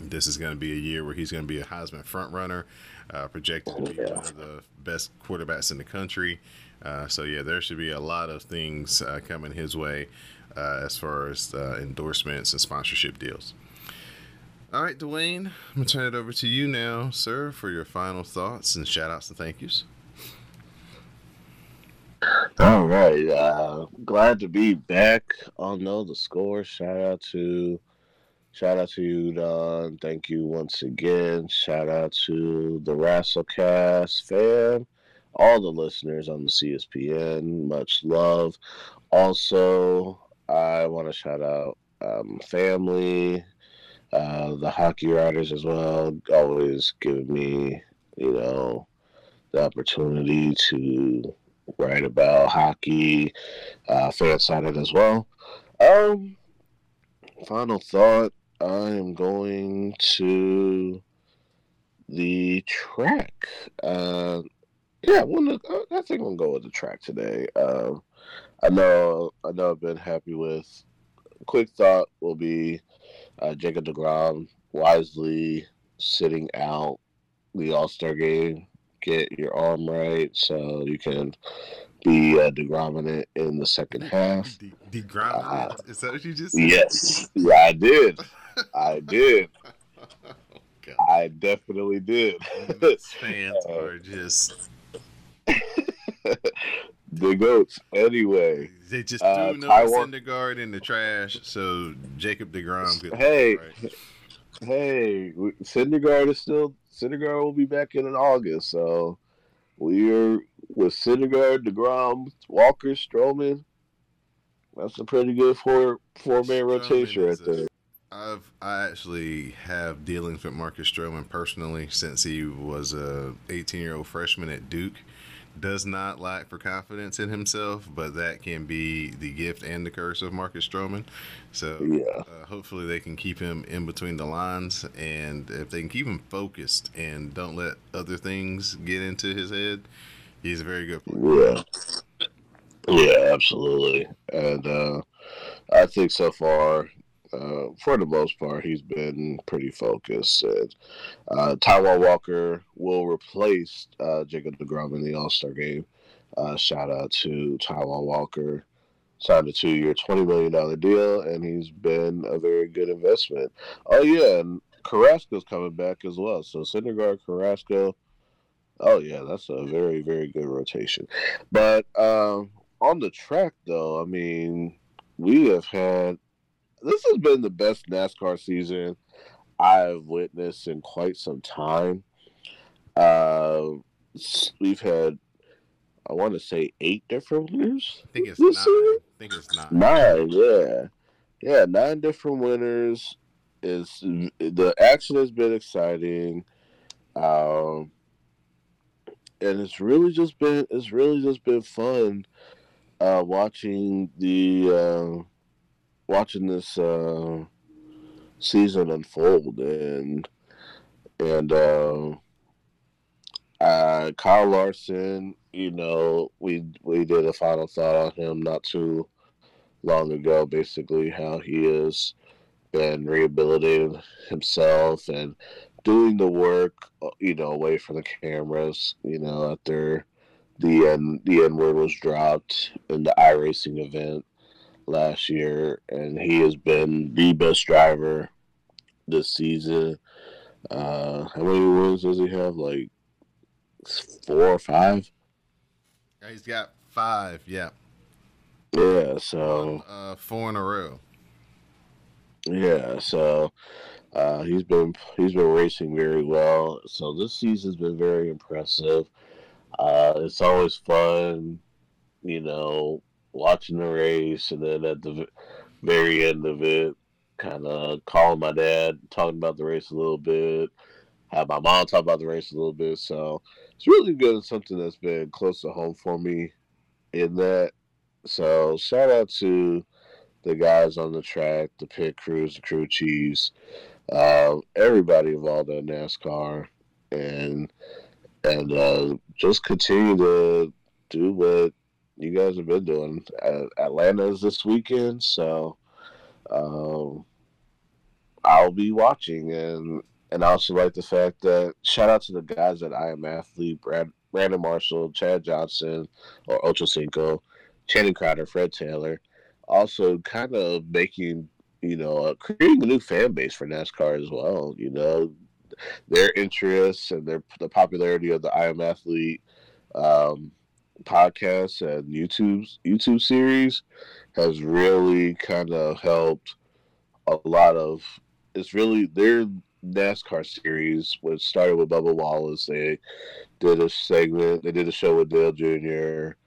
this is going to be a year where he's going to be a Heisman frontrunner, uh, projected to be one of the best quarterbacks in the country. Uh, so, yeah, there should be a lot of things uh, coming his way uh, as far as uh, endorsements and sponsorship deals. All right, Dwayne, I'm going to turn it over to you now, sir, for your final thoughts and shout-outs and thank yous. All right, uh, glad to be back on Know the Score. Shout out to, shout out to you, Don. Thank you once again. Shout out to the Rasslecast fam, all the listeners on the C S P N. Much love. Also, I want to shout out um, family, uh, the hockey writers as well. Always giving me, you know, the opportunity to write about hockey, uh, fan sided as well. Um, final thought, I am going to the track. Uh, yeah, well, I think I'm gonna go with the track today. Um, I know, I know, I've been happy with. Quick thought will be uh, Jacob deGrom wisely sitting out the All Star game. Get your arm right so you can the uh, DeGrom in the second half. De- DeGrom? Uh, Is that what you just said? Yes. Yeah, I did. I did. Oh, God. I definitely did. Those fans uh, are just... The goats. Anyway, they just threw uh, Noah Taiwan... Syndergaard in the trash, so Jacob DeGrom could. Hey, right. hey, Syndergaard is still Syndergaard will be back in in August, so we're with Syndergaard, DeGrom, Walker, Stroman. That's a pretty good four four man rotation right there. I've I actually have dealings with Marcus Stroman personally since he was a eighteen year old freshman at Duke. Does not lack for confidence in himself, but that can be the gift and the curse of Marcus Stroman. So yeah. uh, hopefully they can keep him in between the lines, and if they can keep him focused and don't let other things get into his head, he's a very good player. Yeah, yeah, absolutely. And uh, I think so far, uh, for the most part, he's been pretty focused. And uh, Taiwan Walker will replace uh, Jacob DeGrom in the All-Star game. Uh, shout out to Taiwan Walker. Signed a two-year, twenty million dollars deal, and he's been a very good investment. Oh, yeah, and Carrasco's coming back as well. So Syndergaard, Carrasco, oh, yeah, that's a very, very good rotation. But um, on the track, though, I mean, we have had this has been the best NASCAR season I've witnessed in quite some time. Uh, we've had, I want to say, eight different winners. I think it's nine. Season? I think it's nine. Nine, yeah. Yeah, nine different winners. It's, the action has been exciting. Um, and it's really just been, it's really just been fun uh, watching the... Uh, watching this uh, season unfold, and and uh, uh, Kyle Larson, you know, we we did a final thought on him not too long ago, basically how he has been rehabilitating himself and doing the work, you know, away from the cameras, you know, after the N, the N-word was dropped in the iRacing event last year, and he has been the best driver this season. Uh, how many wins does he have? Like four or five? He's got five, yeah. Yeah, so uh, four in a row. Yeah, so uh, he's been he's been racing very well. So this season's been very impressive. Uh, it's always fun, you know, watching the race, and then at the very end of it, kind of calling my dad, talking about the race a little bit, have my mom talk about the race a little bit. So it's really good. It's something that's been close to home for me in that. So shout out to the guys on the track, the pit crews, the crew chiefs, uh, everybody involved in NASCAR, and and uh, just continue to do what you guys have been doing. Atlanta is this weekend, so um, I'll be watching. And, and I also like the fact that, shout out to the guys at I Am Athlete, Brad, Brandon Marshall, Chad Johnson, or Ocho Cinco, Channing Crowder, Fred Taylor, also kind of making, you know, uh, creating a new fan base for NASCAR as well. You know, their interests and their the popularity of the I Am Athlete um podcasts and YouTube's YouTube series has really kind of helped a lot of, it's really their NASCAR series, which started with Bubba Wallace. They did a segment, they did a show with Dale Junior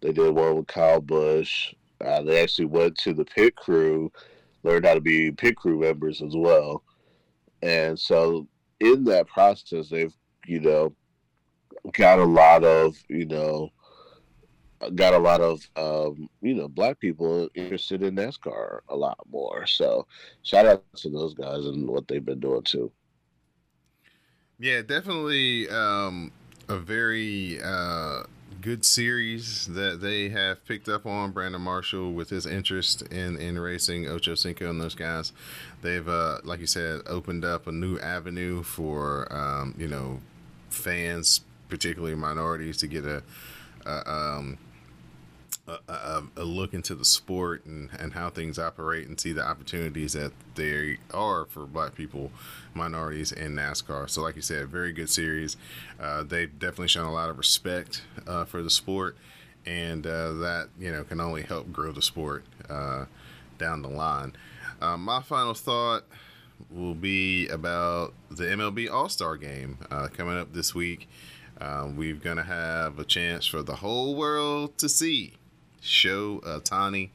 They did one with Kyle Busch. Uh, they actually went to the pit crew, learned how to be pit crew members as well. And so in that process, they've, you know, got a lot of, you know, got a lot of, um, you know, black people interested in NASCAR a lot more. So shout out to those guys and what they've been doing too. Yeah, definitely um, a very uh, good series that they have picked up on. Brandon Marshall with his interest in, in racing, Ocho Cinco and those guys. They've, uh, like you said, opened up a new avenue for, um, you know, fans, particularly minorities, to get a, a um, a, a look into the sport and, and how things operate and see the opportunities that there are for black people, minorities in NASCAR. So like you said, very good series. Uh, they've definitely shown a lot of respect uh, for the sport, and uh, that, you know, can only help grow the sport uh, down the line. Uh, my final thought will be about the M L B All-Star Game uh, coming up this week. Uh, we're going to have a chance for the whole world to see Show Ohtani.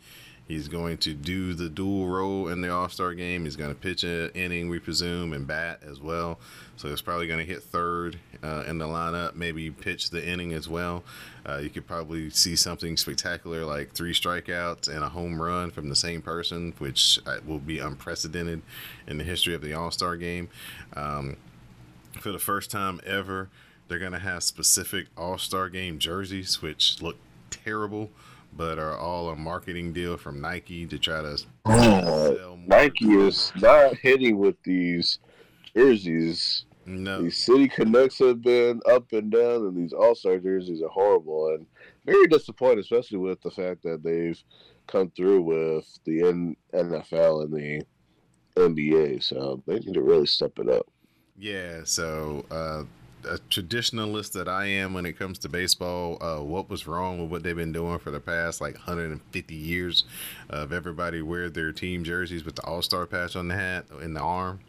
He's going to do the dual role in the All-Star Game. He's going to pitch an inning, we presume, and bat as well. So it's probably going to hit third uh, in the lineup, maybe pitch the inning as well. Uh, you could probably see something spectacular like three strikeouts and a home run from the same person, which will be unprecedented in the history of the All-Star Game. Um, for the first time ever, they're going to have specific All-Star Game jerseys, which look terrible, but are all a marketing deal from Nike to try to uh, sell more. Nike is not hitting with these jerseys. No. These City Canucks have been up and down, and these All-Star jerseys are horrible. And very disappointed, especially with the fact that they've come through with the N F L and the N B A. So they need to really step it up. Yeah, so... Uh, a traditionalist that I am when it comes to baseball, uh, what was wrong with what they've been doing for the past like one hundred fifty years of everybody wear their team jerseys with the All-Star patch on the hat and the arm?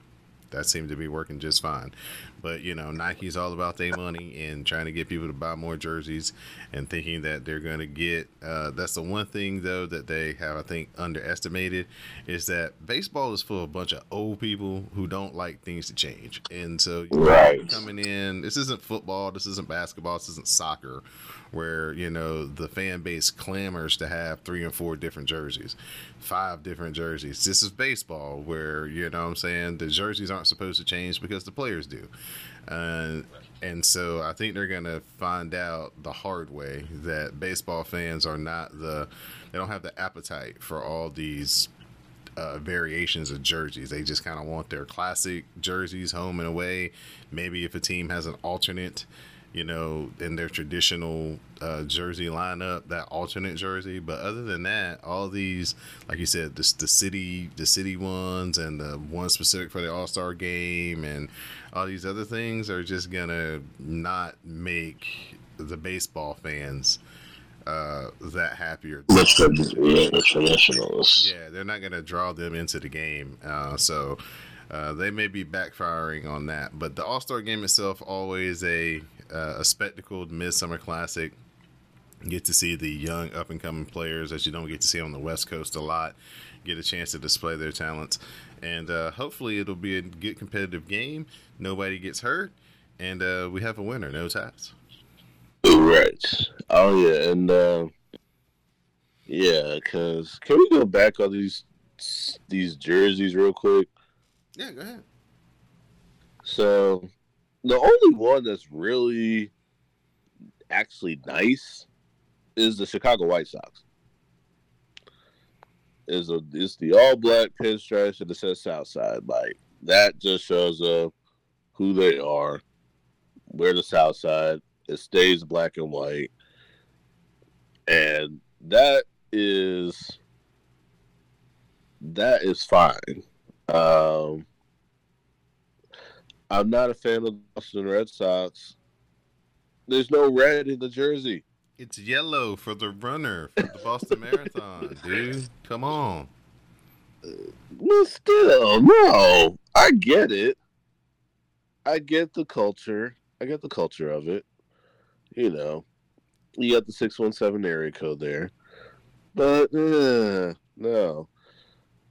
That seemed to be working just fine. But, you know, Nike's all about their money and trying to get people to buy more jerseys and thinking that they're going to get uh, – that's the one thing, though, that they have, I think, underestimated is that baseball is full of a bunch of old people who don't like things to change. And so you right. know, coming in – this isn't football. This isn't basketball. This isn't soccer where, you know, the fan base clamors to have three and four different jerseys, five different jerseys. This is baseball where, you know what I'm saying, the jerseys aren't supposed to change because the players do. Uh, and so I think they're going to find out the hard way that baseball fans are not the, they don't have the appetite for all these uh, variations of jerseys. They just kind of want their classic jerseys, home and away. Maybe if a team has an alternate, you know, in their traditional uh, jersey lineup, that alternate jersey. But other than that, all these, like you said, the, the city, the city ones and the one specific for the All-Star Game and all these other things are just going to not make the baseball fans uh, that happier. Listen, yeah, the traditionalists. Yeah, they're not going to draw them into the game. Uh, so uh, they may be backfiring on that. But the All-Star Game itself, always a... Uh, a spectacled midsummer classic. You get to see the young up and coming players that you don't get to see on the West Coast a lot, get a chance to display their talents, and uh, hopefully it'll be a good competitive game. Nobody gets hurt, and uh, we have a winner, no ties. Right. Oh yeah, and uh, yeah, because can we go back on these these jerseys real quick? Yeah, go ahead. So. The only one that's really actually nice is the Chicago White Sox. Is a it's the all black pinstripes and it says Southside. Like that just shows up who they are. We're the Southside. It stays black and white, and that is that is fine. Um, I'm not a fan of the Boston Red Sox. There's no red in the jersey. It's yellow for the runner for the Boston Marathon, dude. Come on. Well, still, no. I get it. I get the culture. I get the culture of it. You know, you got the six one seven area code there. But, uh, no.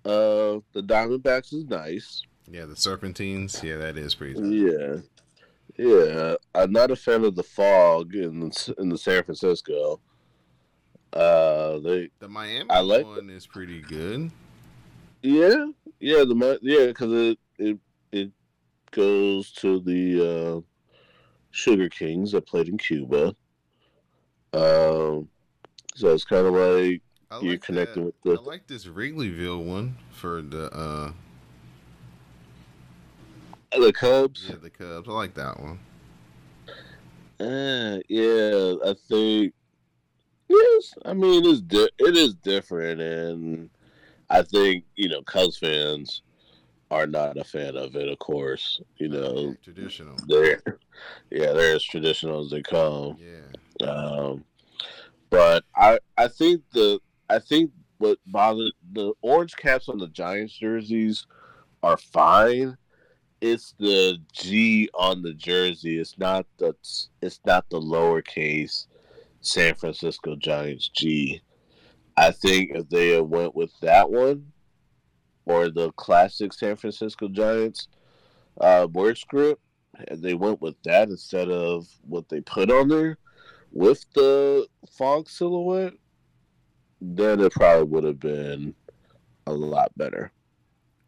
Uh, the Diamondbacks is nice. Yeah, the Serpentines. Yeah, that is pretty nice. Yeah, yeah. I'm not a fan of the fog in the, in the San Francisco. Uh, they the Miami I like one the, is pretty good. Yeah, yeah, the yeah because it, it it goes to the uh, Sugar Kings that played in Cuba. Um, so it's kind of like, like you're connecting that. with. The, I like this Wrigleyville one for the. Uh, The Cubs? Yeah, the Cubs. I like that one. Uh, yeah, I think Yes, I mean it's di- it is different, and I think you know Cubs fans are not a fan of it. Of course, you know traditional. They're, yeah, they're as traditional as they come. Yeah, um, but I I think the I think what bothered the orange caps on the Giants jerseys are fine. It's the G on the jersey. It's not the it's not the lowercase San Francisco Giants G. I think if they went with that one or the classic San Francisco Giants uh, word script, and they went with that instead of what they put on there with the fog silhouette, then it probably would have been a lot better.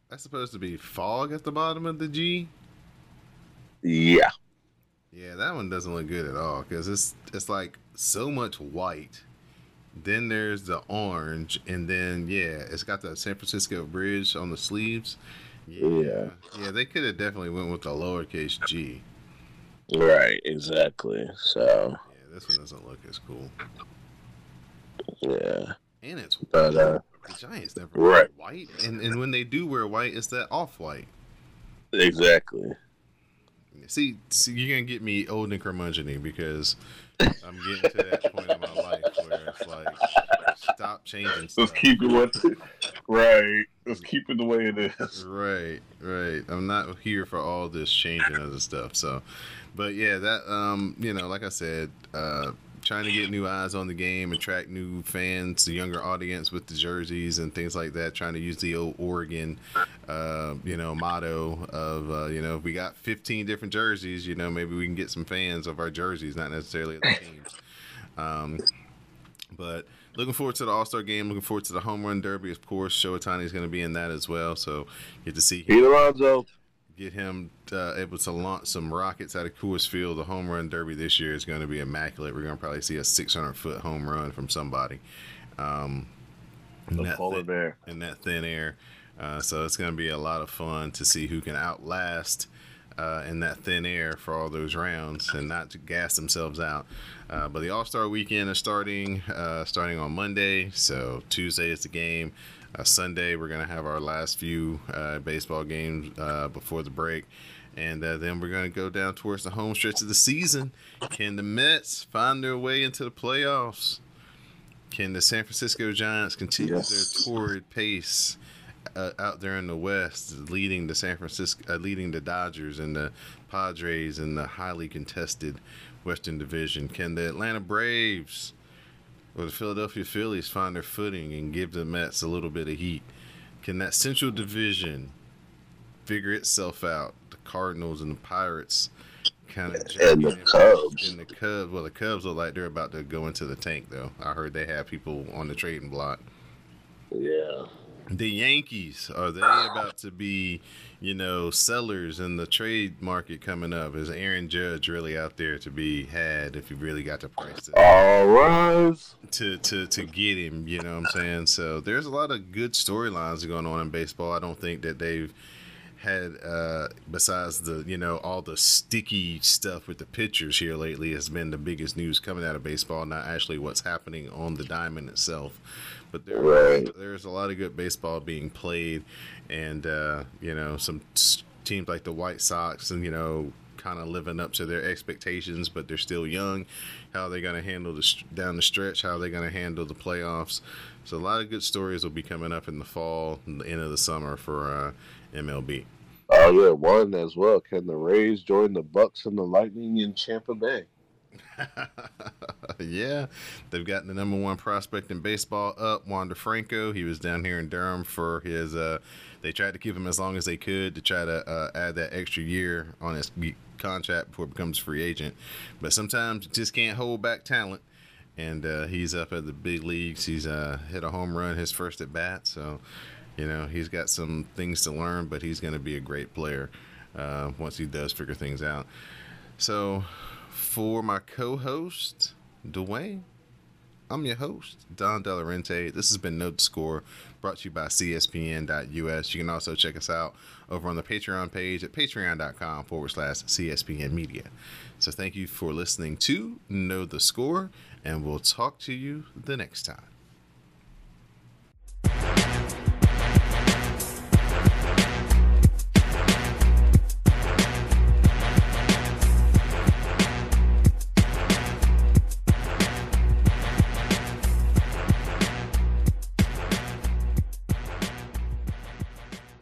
That's supposed to be fog at the bottom of the G? Yeah. Yeah, that one doesn't look good at all because it's it's like so much white. Then there's the orange, and then yeah, it's got the San Francisco Bridge on the sleeves. Yeah, yeah, yeah they could have definitely went with the lowercase G. Right, exactly. So yeah, this one doesn't look as cool. Yeah, and it's white. But, uh, the Giants never right. wear white, and and when they do wear white, it's that off white. Exactly. See, see, you're going to get me old and curmudgeon-y because I'm getting to that point in my life where it's like, stop changing stuff. Let's keep it what, right. Let's keep it the way it is. Right, right. I'm not here for all this changing other stuff. So, but yeah, that, um, you know, like I said, uh, trying to get new eyes on the game, attract new fans, the younger audience with the jerseys and things like that, trying to use the old Oregon, uh, you know, motto of, uh, you know, if we got fifteen different jerseys, you know, maybe we can get some fans of our jerseys, not necessarily the teams. Um, but looking forward to the All-Star game, looking forward to the Home Run Derby, of course. Shohei is going to be in that as well, so get to see him. Pete Alonso. Get him uh, able to launch some rockets out of Coors Field. The Home Run Derby this year is going to be immaculate. We're going to probably see a six hundred foot home run from somebody. Um, the polar bear. In that thin air. Uh, so it's going to be a lot of fun to see who can outlast uh, in that thin air for all those rounds and not to gas themselves out. Uh, but the All-Star Weekend is starting, uh, starting on Monday. So Tuesday is the game. Uh, Sunday, we're going to have our last few uh, baseball games uh, before the break. And uh, then we're going to go down towards the home stretch of the season. Can the Mets find their way into the playoffs? Can the San Francisco Giants continue yes. their torrid pace uh, out there in the West, leading the San Francisco, uh, leading the Dodgers and the Padres in the highly contested Western Division? Can the Atlanta Braves or the Philadelphia Phillies find their footing and give the Mets a little bit of heat? Can that Central Division figure itself out? The Cardinals and the Pirates kind of and the Cubs. And the Cubs. Well, the Cubs look like they're about to go into the tank, though. I heard they have people on the trading block. Yeah. The Yankees, are they about to be, you know, sellers in the trade market coming up? Is Aaron Judge really out there to be had if you really got the price to, all right. to, to, to get him? You know what I'm saying? So there's a lot of good storylines going on in baseball. I don't think that they've had, uh, besides the, you know, all the sticky stuff with the pitchers here lately has been the biggest news coming out of baseball, not actually what's happening on the diamond itself. But there, right. there's a lot of good baseball being played, and uh, you know some teams like the White Sox, and you know kind of living up to their expectations, but they're still young. How are they going to handle the down the stretch? How are they going to handle the playoffs? So a lot of good stories will be coming up in the fall, and the end of the summer for uh, M L B. Oh yeah, one as well. Can the Rays join the Bucks and the Lightning in Tampa Bay? Yeah, they've gotten the number one prospect in baseball up, Wander Franco. He was down here in Durham for his uh they tried to keep him as long as they could to try to uh, add that extra year on his contract before it becomes free agent, but sometimes you just can't hold back talent, and uh he's up at the big leagues. He's uh hit a home run his first at bat, so you know he's got some things to learn, but he's going to be a great player uh once he does figure things out. So for my co-host, Dwayne, I'm your host, Don DelaRente. This has been No Score, brought to you by C S P N dot U S. You can also check us out over on the Patreon page at patreon.com forward slash CSPN Media. So thank you for listening to Know the Score. and we'll talk to you the next time.